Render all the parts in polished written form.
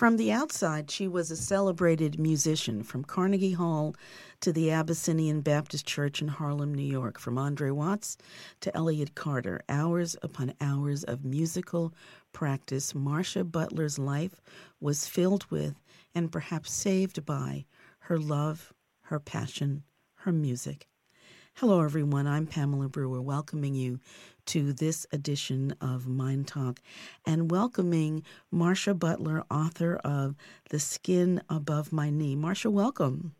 From the outside, she was a celebrated musician, from Carnegie Hall to the Abyssinian Baptist Church in Harlem, New York, from Andre Watts to Elliot Carter. Hours upon hours of musical practice, Marcia Butler's life was filled with, and perhaps saved by, her love, her passion, her music. Hello, everyone. I'm Pamela Brewer, welcoming you to this edition of MyNDTALK, and welcoming Marcia Butler, author of The Skin Above My Knee. Marcia, welcome.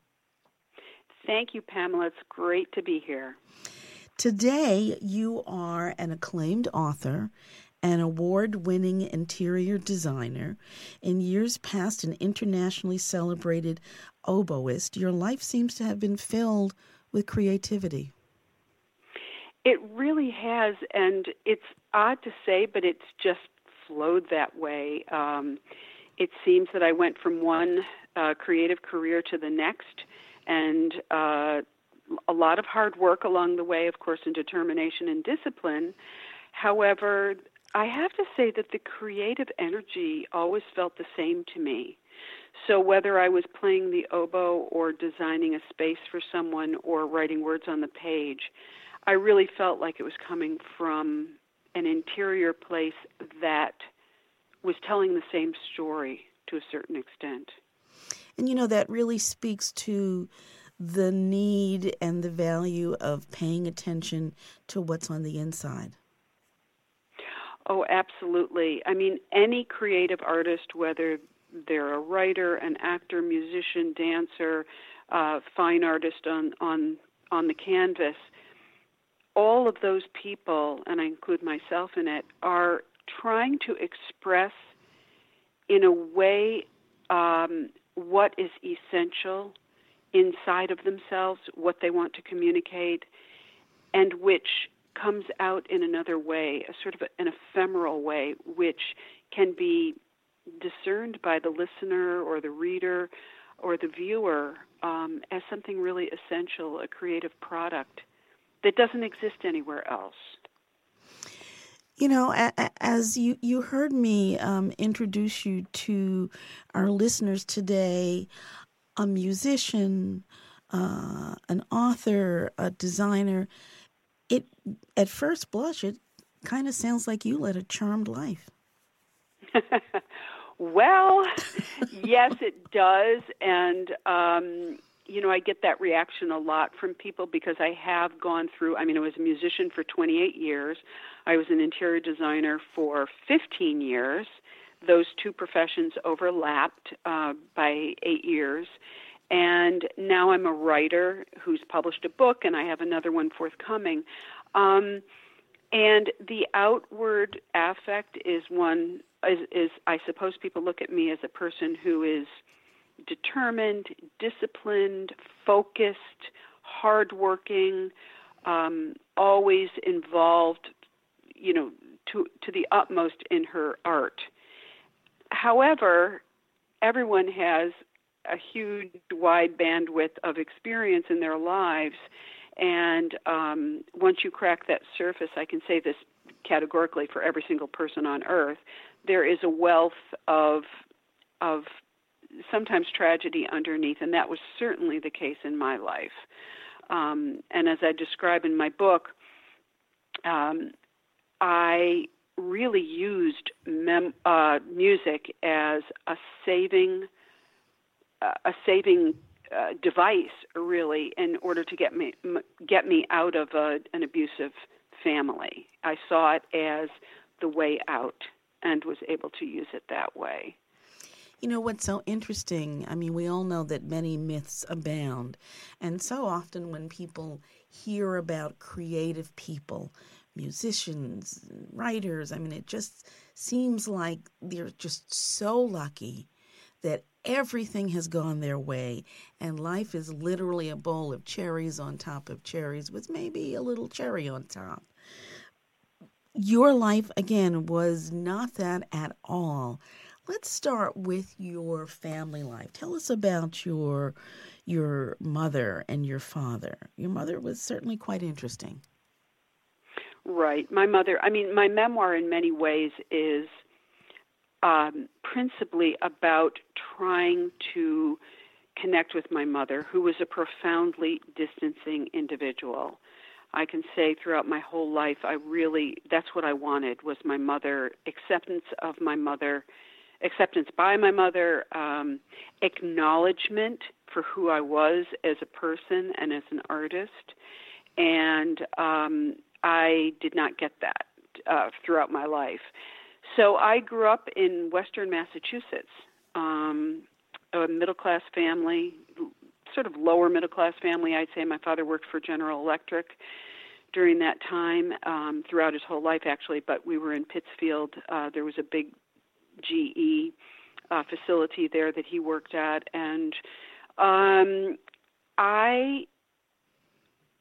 Thank you, Pamela. It's great to be here. Today, you are an acclaimed author, an award-winning interior designer, in years past an internationally celebrated oboist. Your life seems to have been filled with creativity. It really has, and it's odd to say, but it's just flowed that way. It seems that I went from one creative career to the next, and a lot of hard work along the way, of course, and determination and discipline. However, I have to say that the creative energy always felt the same to me. So whether I was playing the oboe or designing a space for someone or writing words on the page, I really felt like it was coming from an interior place that was telling the same story to a certain extent. And, you know, that really speaks to the need and the value of paying attention to what's on the inside. Oh, absolutely. I mean, any creative artist, whether they're a writer, an actor, musician, dancer, fine artist on the canvas. All of those people, and I include myself in it, are trying to express in a way what is essential inside of themselves, what they want to communicate, and which comes out in another way, a sort of an ephemeral way, which can be discerned by the listener or the reader or the viewer as something really essential, a creative product that doesn't exist anywhere else. You know, as you heard me introduce you to our listeners today, a musician, an author, a designer, it at first blush, it kind of sounds like you led a charmed life. Well, yes, it does. And, you know, I get that reaction a lot from people because I have gone through, I mean, I was a musician for 28 years. I was an interior designer for 15 years. Those two professions overlapped by 8 years. And now I'm a writer who's published a book, and I have another one forthcoming. And the outward affect is one, is I suppose people look at me as a person who is determined, disciplined, focused, hardworking, always involved, you know, to the utmost in her art. However, everyone has a huge, wide bandwidth of experience in their lives. And once you crack that surface, I can say this categorically for every single person on earth, there is a wealth of sometimes tragedy underneath, and that was certainly the case in my life. And as I describe in my book, I really used music as a saving device, really, in order to get me out of an abusive family. I saw it as the way out and was able to use it that way. You know, what's so interesting, I mean, we all know that many myths abound. And so often when people hear about creative people, musicians, writers, I mean, it just seems like they're just so lucky that everything has gone their way, and life is literally a bowl of cherries on top of cherries with maybe a little cherry on top. Your life, again, was not that at all. Let's start with your family life. Tell us about your mother and your father. Your mother was certainly quite interesting. Right. My mother, I mean, my memoir in many ways is principally about trying to connect with my mother, who was a profoundly distancing individual. I can say throughout my whole life, that's what I wanted, was my mother, acceptance by my mother, acknowledgement for who I was as a person and as an artist. And I did not get that throughout my life. So I grew up in Western Massachusetts, a middle-class family, sort of lower middle-class family, I'd say. My father worked for General Electric during that time, throughout his whole life, actually. But we were in Pittsfield. There was a big GE facility there that he worked at. And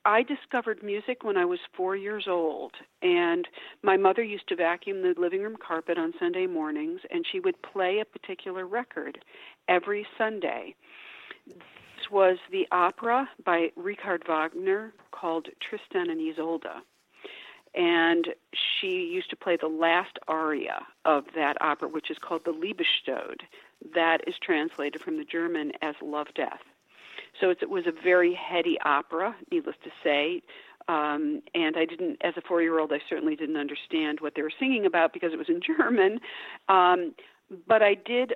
I discovered music when I was 4 years old, and my mother used to vacuum the living room carpet on Sunday mornings, and she would play a particular record every Sunday. This was the opera by Richard Wagner called Tristan and Isolde, and she used to play the last aria of that opera, which is called the Liebestod. That is translated from the German as Love, Death. So it was a very heady opera, needless to say, and I didn't, as a four-year-old, I certainly didn't understand what they were singing about because it was in German, but I did,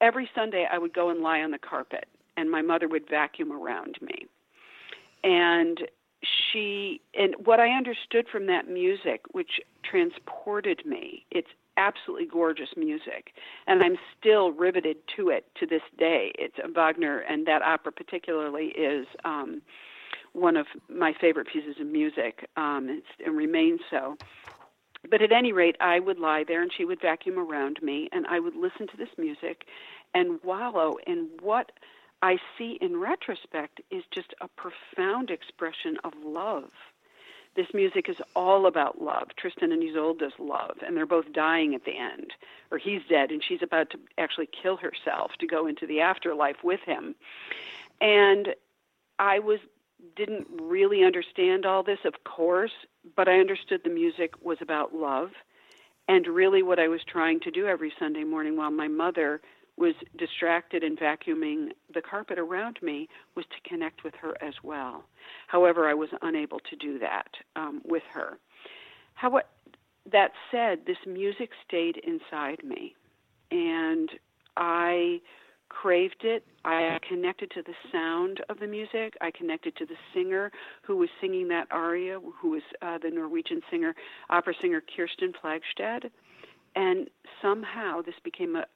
every Sunday I would go and lie on the carpet, and my mother would vacuum around me, and what I understood from that music, which transported me, it's absolutely gorgeous music, and I'm still riveted to it to this day. It's Wagner, and that opera particularly is one of my favorite pieces of music, and remains so. But at any rate, I would lie there, and she would vacuum around me, and I would listen to this music and wallow in what I see in retrospect is just a profound expression of love. This music is all about love. Tristan and Isolde's love, and they're both dying at the end, or he's dead, and she's about to actually kill herself to go into the afterlife with him. And I didn't really understand all this, of course, but I understood the music was about love, and really what I was trying to do every Sunday morning while my mother was distracted and vacuuming the carpet around me was to connect with her as well. However, I was unable to do that with her. That said, this music stayed inside me, and I craved it. I connected to the sound of the music. I connected to the singer who was singing that aria, who was the Norwegian opera singer Kirsten Flagstad, and somehow this became a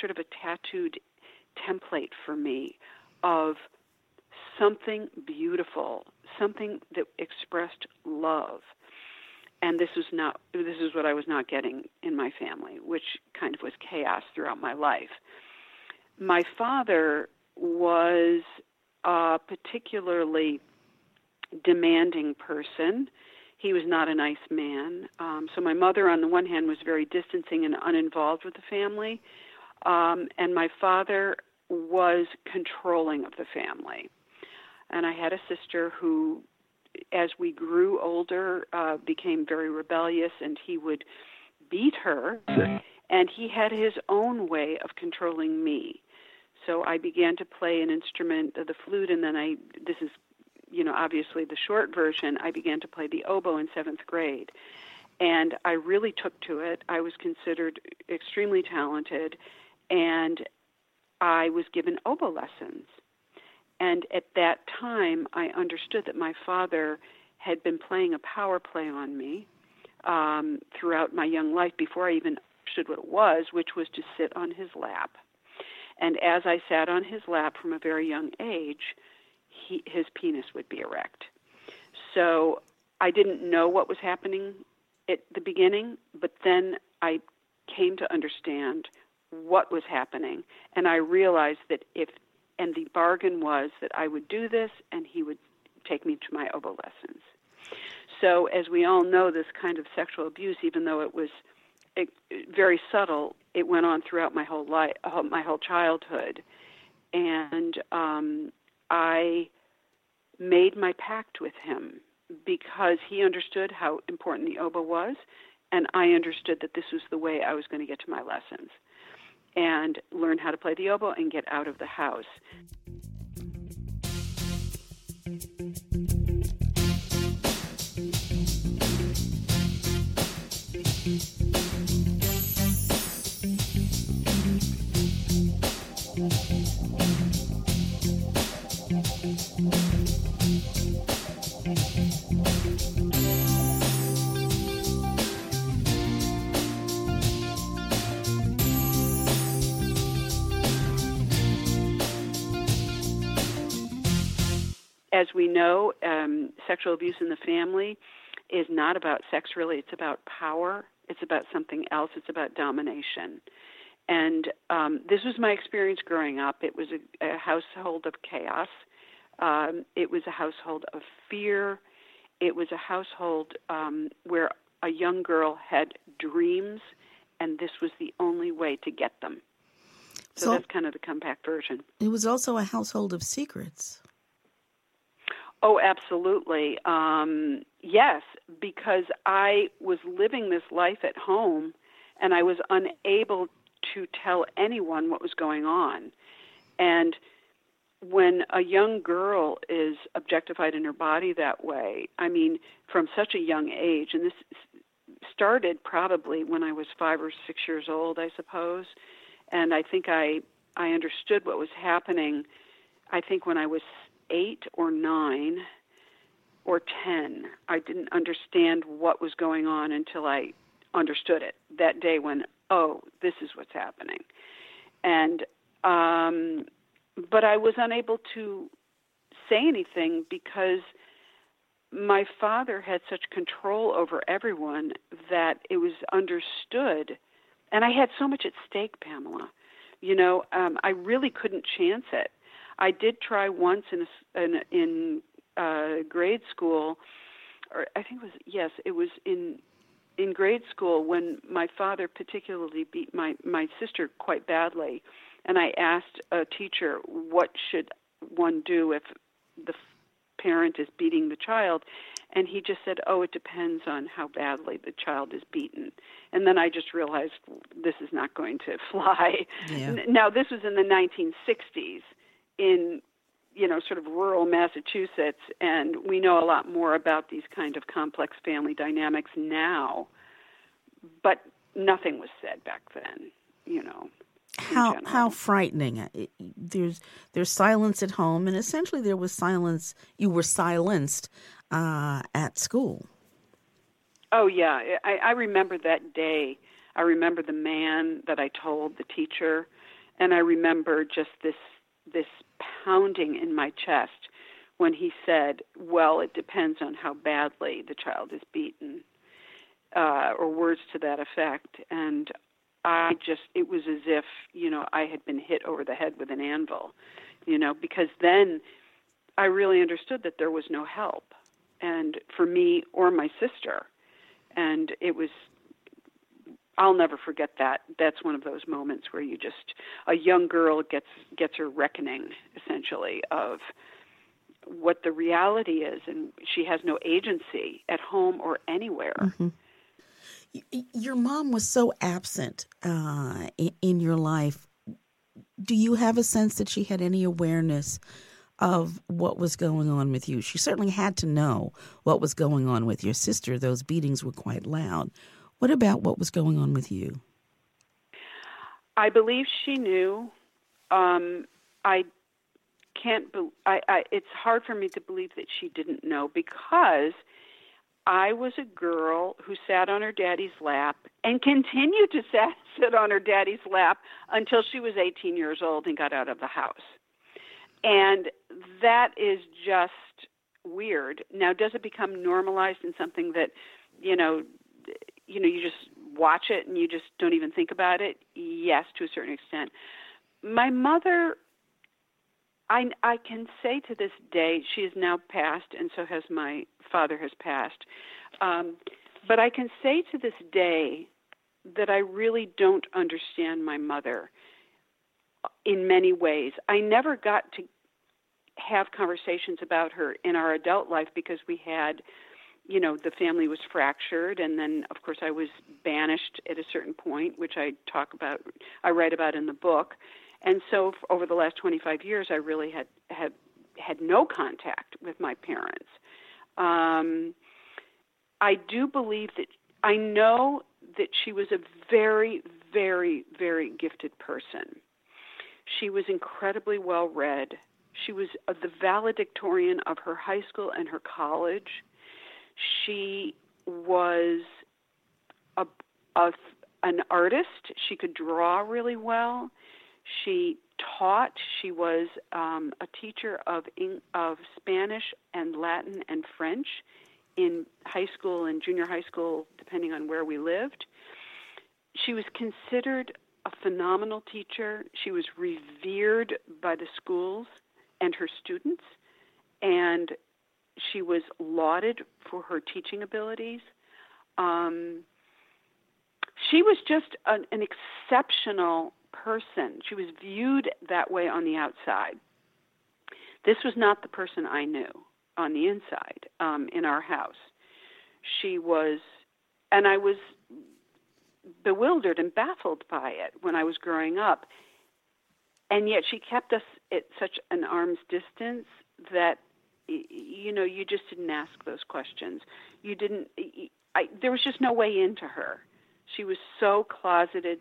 sort of a tattooed template for me of something beautiful, something that expressed love. And this is what I was not getting in my family, which kind of was chaos throughout my life. My father was a particularly demanding person. He was not a nice man. So my mother, on the one hand, was very distancing and uninvolved with the family. And my father was controlling of the family. And I had a sister who, as we grew older, became very rebellious, and he would beat her. And he had his own way of controlling me. So I began to play an instrument, the flute, and then this is, obviously the short version, I began to play the oboe in 7th grade. And I really took to it. I was considered extremely talented. And I was given oboe lessons. And at that time, I understood that my father had been playing a power play on me throughout my young life before I even understood what it was, which was to sit on his lap. And as I sat on his lap from a very young age, his penis would be erect. So I didn't know what was happening at the beginning, but then I came to understand what was happening, and I realized that the bargain was that I would do this and he would take me to my oboe lessons. So as we all know, this kind of sexual abuse, even though it was very subtle, it went on throughout my whole life, my whole childhood. And I made my pact with him because he understood how important the oboe was, And I understood that this was the way I was going to get to my lessons and learn how to play the oboe and get out of the house. As we know, sexual abuse in the family is not about sex, really. It's about power. It's about something else. It's about domination. And this was my experience growing up. It was a household of chaos. It was a household of fear. It was a household where a young girl had dreams, and this was the only way to get them. So that's kind of the compact version. It was also a household of secrets. Oh, absolutely. Yes, because I was living this life at home, and I was unable to tell anyone what was going on. And when a young girl is objectified in her body that way, I mean, from such a young age, and this started probably when I was 5 or 6 years old, I suppose, and I think I understood what was happening, I think, when I was 8 or 9 or 10. I didn't understand what was going on until I understood it that day when, oh, this is what's happening. And but I was unable to say anything because my father had such control over everyone that it was understood. And I had so much at stake, Pamela. You know, I really couldn't chance it. I did try once in grade school, or I think it was in grade school when my father particularly beat my sister quite badly, and I asked a teacher, what should one do if the parent is beating the child? And he just said, oh, it depends on how badly the child is beaten. And then I just realized this is not going to fly. Yeah. Now, this was in the 1960s. In, you know, sort of rural Massachusetts, and we know a lot more about these kind of complex family dynamics now, but nothing was said back then, you know. How frightening. There's silence at home, and essentially there was silence. You were silenced at school. Oh, yeah. I remember that day. I remember the man that I told, the teacher, and I remember just this pounding in my chest when he said, well, it depends on how badly the child is beaten, or words to that effect. And it was as if, you know, I had been hit over the head with an anvil, you know, because then I really understood that there was no help, and for me or my sister. And it was, I'll never forget that. That's one of those moments where you just, a young girl gets her reckoning, essentially, of what the reality is, and she has no agency at home or anywhere. Mm-hmm. Your mom was so absent in your life. Do you have a sense that she had any awareness of what was going on with you? She certainly had to know what was going on with your sister. Those beatings were quite loud. What about what was going on with you? I believe she knew. It's hard for me to believe that she didn't know, because I was a girl who sat on her daddy's lap and continued to sit on her daddy's lap until she was 18 years old and got out of the house. And that is just weird. Now, does it become normalized and something that, you know, you just watch it and you just don't even think about it? Yes, to a certain extent. My mother, I can say to this day, she is now passed, and so has my father has passed. But I can say to this day that I really don't understand my mother in many ways. I never got to have conversations about her in our adult life because we had you know, the family was fractured, and then, of course, I was banished at a certain point, which I talk about, I write about in the book. And so over the last 25 years, I really had no contact with my parents. I do believe that, I know that she was a very, very, very gifted person. She was incredibly well-read. She was the valedictorian of her high school and her college. She was an artist. She could draw really well. She taught. She was a teacher of Spanish and Latin and French in high school and junior high school, depending on where we lived. She was considered a phenomenal teacher. She was revered by the schools and her students, and she was lauded for her teaching abilities. She was just an exceptional person. She was viewed that way on the outside. This was not the person I knew on the inside, in our house. She was, and I was bewildered and baffled by it when I was growing up. And yet she kept us at such an arm's distance that, you know, you just didn't ask those questions. You didn't, there was just no way into her. She was so closeted,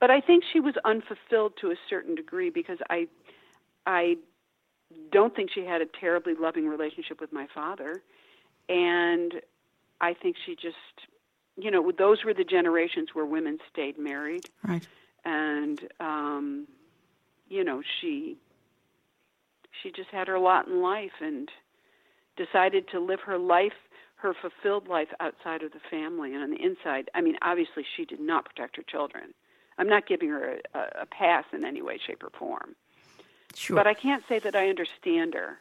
but I think she was unfulfilled to a certain degree, because I don't think she had a terribly loving relationship with my father. And I think she just, you know, those were the generations where women stayed married. Right. And, you know, she just had her lot in life and decided to live her life, her fulfilled life, outside of the family. And on the inside, I mean, obviously she did not protect her children. I'm not giving her a pass in any way, shape, or form. Sure. But I can't say that I understand her.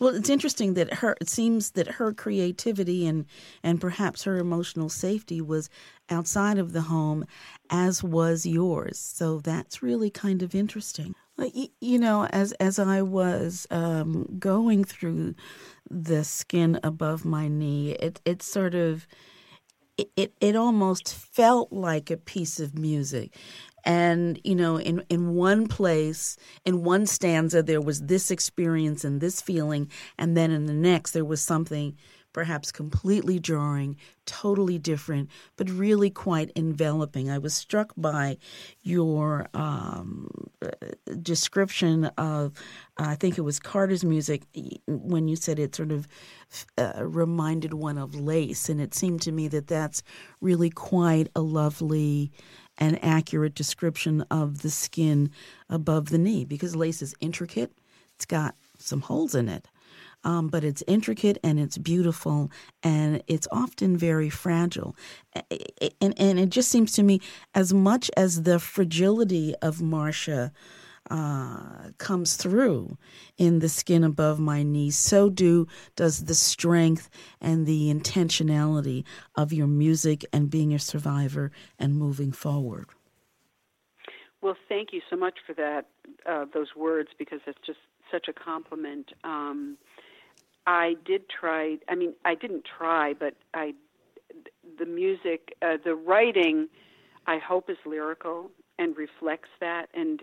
Well, it's interesting that it seems that her creativity and perhaps her emotional safety was outside of the home, as was yours. So that's really kind of interesting. You know, as I was going through The Skin Above My Knee, it sort of, it almost felt like a piece of music. And, you know, in one place, in one stanza, there was this experience and this feeling. And then in the next, there was something perhaps completely jarring, totally different, but really quite enveloping. I was struck by your description of, I think it was Carter's music, when you said it sort of reminded one of lace. And it seemed to me that that's really quite a lovely and accurate description of the skin above the knee, because lace is intricate. It's got some holes in it. But it's intricate and it's beautiful and it's often very fragile. And it just seems to me, as much as the fragility of Marcia comes through in The Skin Above My Knee, so does the strength and the intentionality of your music and being a survivor and moving forward. Well, thank you so much for that, those words, because it's just such a compliment. The music, the writing, I hope is lyrical and reflects that. And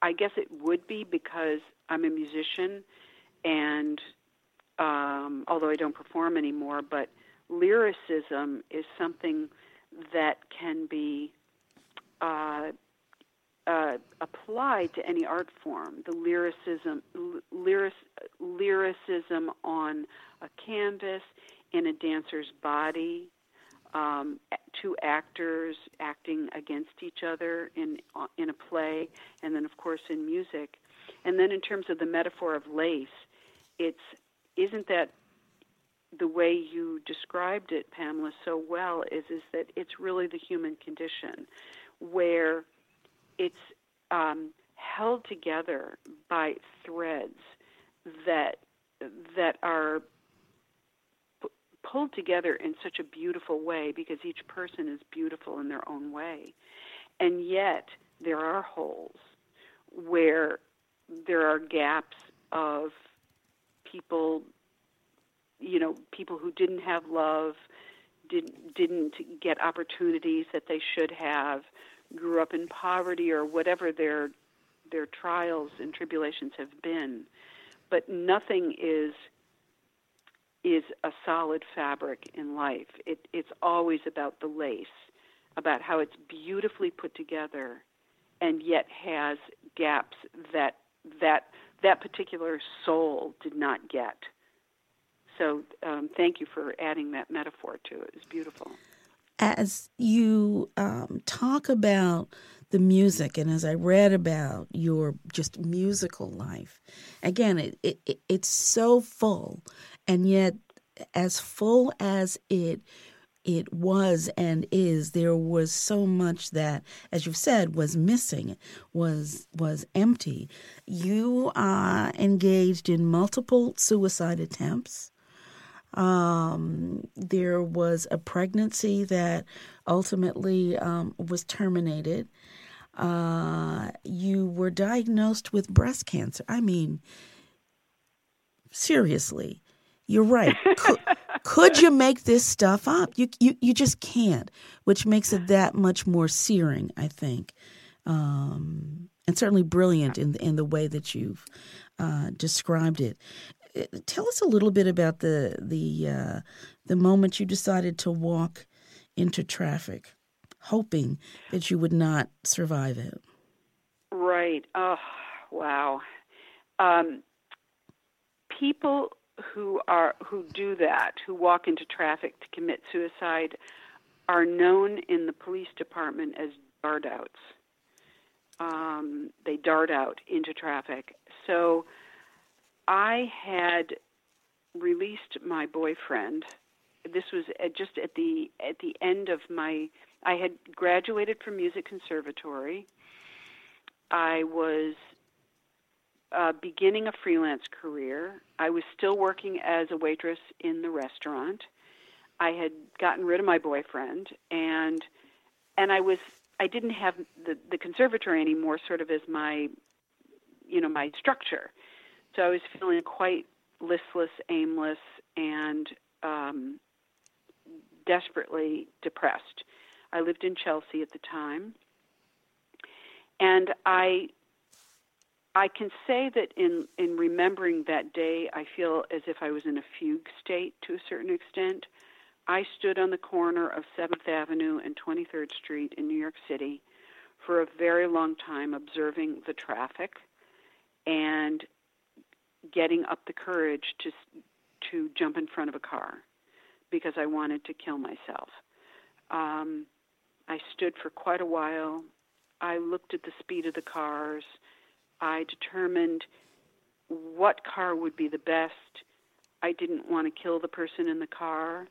I guess it would be, because I'm a musician, and although I don't perform anymore, but lyricism is something that can be applied to any art form. The lyricism on a canvas, in a dancer's body, two actors acting against each other in a play, and then of course in music. And then in terms of the metaphor of lace, isn't that the way you described it, Pamela, so well, is that it's really the human condition, where it's held together by threads that are pulled together in such a beautiful way, because each person is beautiful in their own way. And yet there are holes, where there are gaps of people you know, people who didn't have love, didn't get opportunities that they should have, grew up in poverty or whatever their trials and tribulations have been. But nothing is a solid fabric in life. It's always about the lace, about how it's beautifully put together and yet has gaps that particular soul did not get. So thank you for adding that metaphor to it. It's beautiful. As you talk about the music, and as I read about your just musical life, again, it's so full, and yet as full as it was and is, there was so much that, as you've said, was missing, was empty. You are engaged in multiple suicide attempts. There was a pregnancy that ultimately was terminated. You were diagnosed with breast cancer. I mean, seriously, you're right. Could you make this stuff up? You just can't, which makes it that much more searing, I think, and certainly brilliant in the way that you've described it. Tell us a little bit about the moment you decided to walk into traffic, hoping that you would not survive it. Right. Oh, wow. People who do that, who walk into traffic to commit suicide, are known in the police department as dart outs. They dart out into traffic. So I had released my boyfriend. This was just at the end of my. I had graduated from music conservatory. I was beginning a freelance career. I was still working as a waitress in the restaurant. I had gotten rid of my boyfriend, and I didn't have the conservatory anymore, sort of as my, you know, my structure. So I was feeling quite listless, aimless, and desperately depressed. I lived in Chelsea at the time. And I can say that in remembering that day, I feel as if I was in a fugue state to a certain extent. I stood on the corner of 7th Avenue and 23rd Street in New York City for a very long time, observing the traffic and getting up the courage to jump in front of a car because I wanted to kill myself. I stood for quite a while. I looked at the speed of the cars. I determined what car would be the best. I didn't want to kill the person in the car,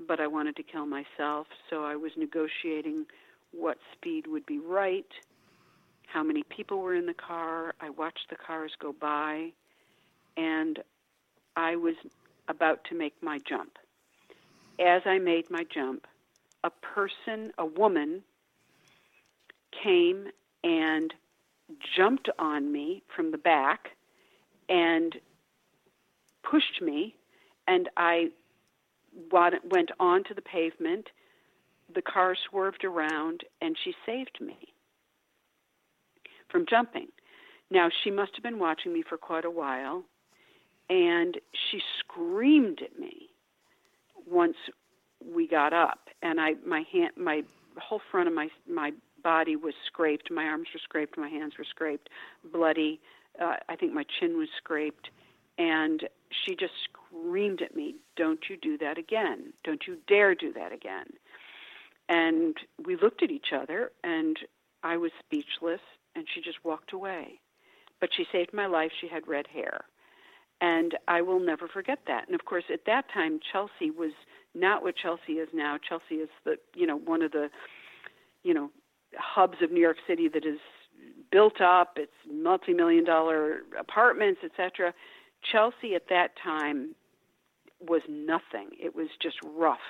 but I wanted to kill myself. So I was negotiating what speed would be right, how many people were in the car. I watched the cars go by. And I was about to make my jump. As I made my jump, a woman, came and jumped on me from the back and pushed me, and I went onto the pavement. The car swerved around, and she saved me from jumping. Now, she must have been watching me for quite a while. And she screamed at me once we got up, and my whole front of my body was scraped. My arms were scraped. My hands were scraped, bloody. I think my chin was scraped, and she just screamed at me, "Don't you do that again! Don't you dare do that again!" And we looked at each other, and I was speechless, and she just walked away. But she saved my life. She had red hair. And I will never forget that. And, of course, at that time, Chelsea was not what Chelsea is now. Chelsea is one of the, hubs of New York City that is built up. It's multi-million-dollar apartments, et cetera. Chelsea at that time was nothing. It was just rough.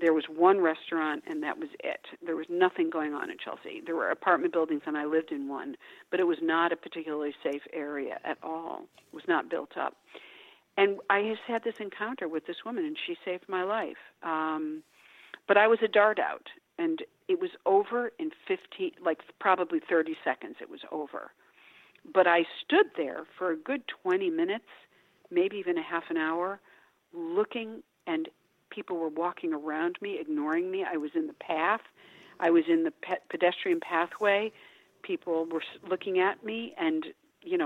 There was one restaurant, and that was it. There was nothing going on in Chelsea. There were apartment buildings, and I lived in one, but it was not a particularly safe area at all. It was not built up. And I just had this encounter with this woman, and she saved my life. But I was a dart out, and it was over in 30 seconds it was over. But I stood there for a good 20 minutes, maybe even a half an hour, looking, and people were walking around me, ignoring me. I was in the path. I was in the pedestrian pathway. People were looking at me, and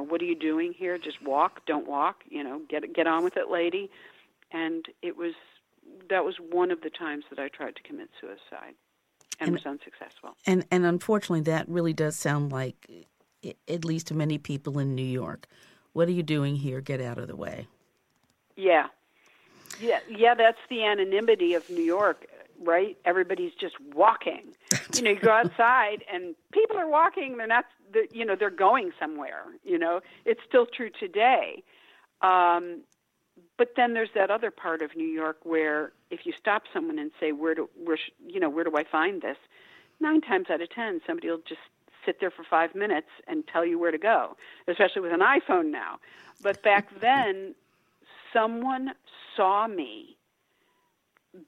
what are you doing here? Just walk, don't walk, get on with it, lady. And that was one of the times that I tried to commit suicide and was unsuccessful. And unfortunately, that really does sound like, at least to many people in New York, what are you doing here? Get out of the way. Yeah, that's the anonymity of New York, right? Everybody's just walking. You go outside and people are walking. They're not, they're going somewhere. It's still true today. But then there's that other part of New York where if you stop someone and say, where do I find this? 9 times out of 10, somebody will just sit there for 5 minutes and tell you where to go, especially with an iPhone now. But back then, someone saw me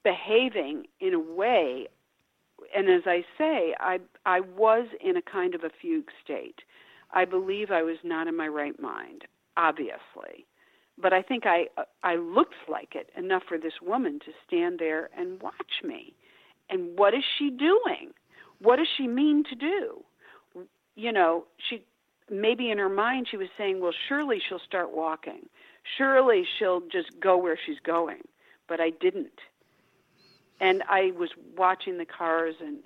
behaving in a way, and as I say, I was in a kind of a fugue state. I believe I was not in my right mind, obviously. But I think I looked like it enough for this woman to stand there and watch me. And what is she doing? What does she mean to do? She maybe in her mind she was saying, well, surely she'll start walking. Surely she'll just go where she's going. But I didn't. And I was watching the cars, and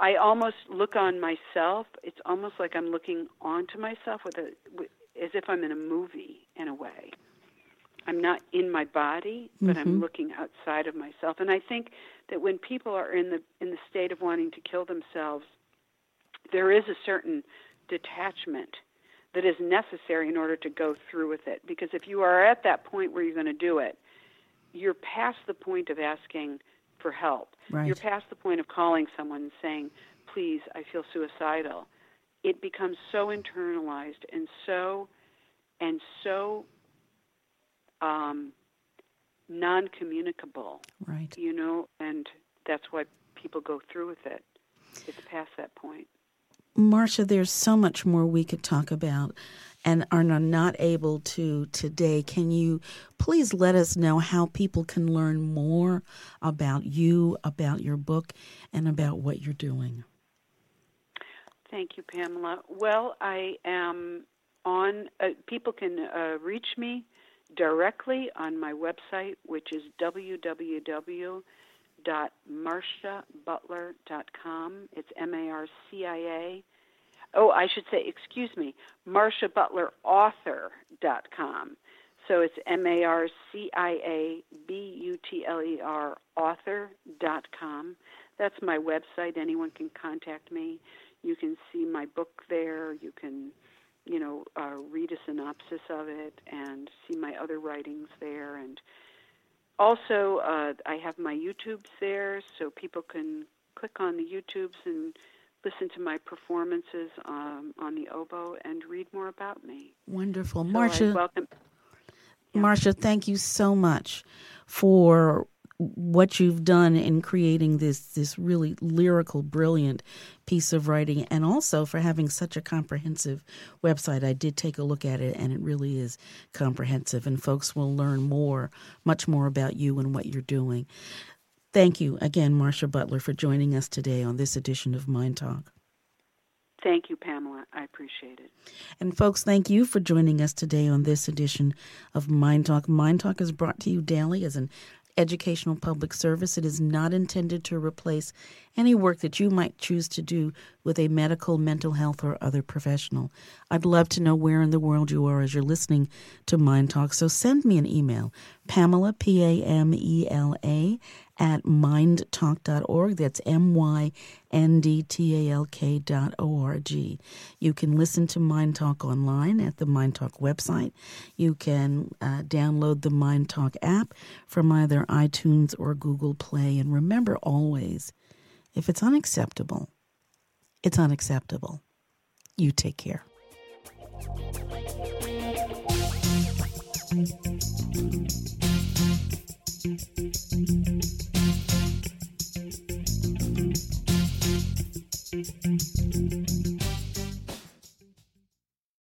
I almost look on myself. It's almost like I'm looking onto myself as if I'm in a movie in a way. I'm not in my body, but I'm looking outside of myself. And I think that when people are in the state of wanting to kill themselves, there is a certain detachment that is necessary in order to go through with it. Because if you are at that point where you're going to do it, you're past the point of asking for help. Right. You're past the point of calling someone and saying, please, I feel suicidal. It becomes so internalized and so non-communicable, right? And that's why people go through with it. It's past that point. Marcia, there's so much more we could talk about and are not able to today. Can you please let us know how people can learn more about you, about your book, and about what you're doing? Thank you, Pamela. Well, I am people can reach me directly on my website, which is www.marciabutler.com. It's MARCIA. Oh, I should say, excuse me, marciabutlerauthor.com. So it's MARCIABUTLER author.com. That's my website. Anyone can contact me. You can see my book there. You can, read a synopsis of it and see my other writings there. And also, I have my YouTubes there, so people can click on the YouTubes and listen to my performances on the oboe and read more about me. Wonderful. So Marcia, welcome. Yeah. Marcia, thank you so much for what you've done in creating this really lyrical, brilliant piece of writing, and also for having such a comprehensive website. I did take a look at it, and it really is comprehensive, and folks will learn much more about you and what you're doing. Thank you again, Marcia Butler, for joining us today on this edition of Mind Talk. Thank you, Pamela. I appreciate it. And folks, thank you for joining us today on this edition of Mind Talk. Mind Talk is brought to you daily as an educational public service. It is not intended to replace any work that you might choose to do with a medical, mental health, or other professional. I'd love to know where in the world you are as you're listening to Mind Talk, so send me an email, Pamela, Pamela, at mindtalk.org. That's MyNDTALK.org. You can listen to Mind Talk online at the Mind Talk website. You can download the Mind Talk app from either iTunes or Google Play. And remember always, if it's unacceptable, it's unacceptable. You take care.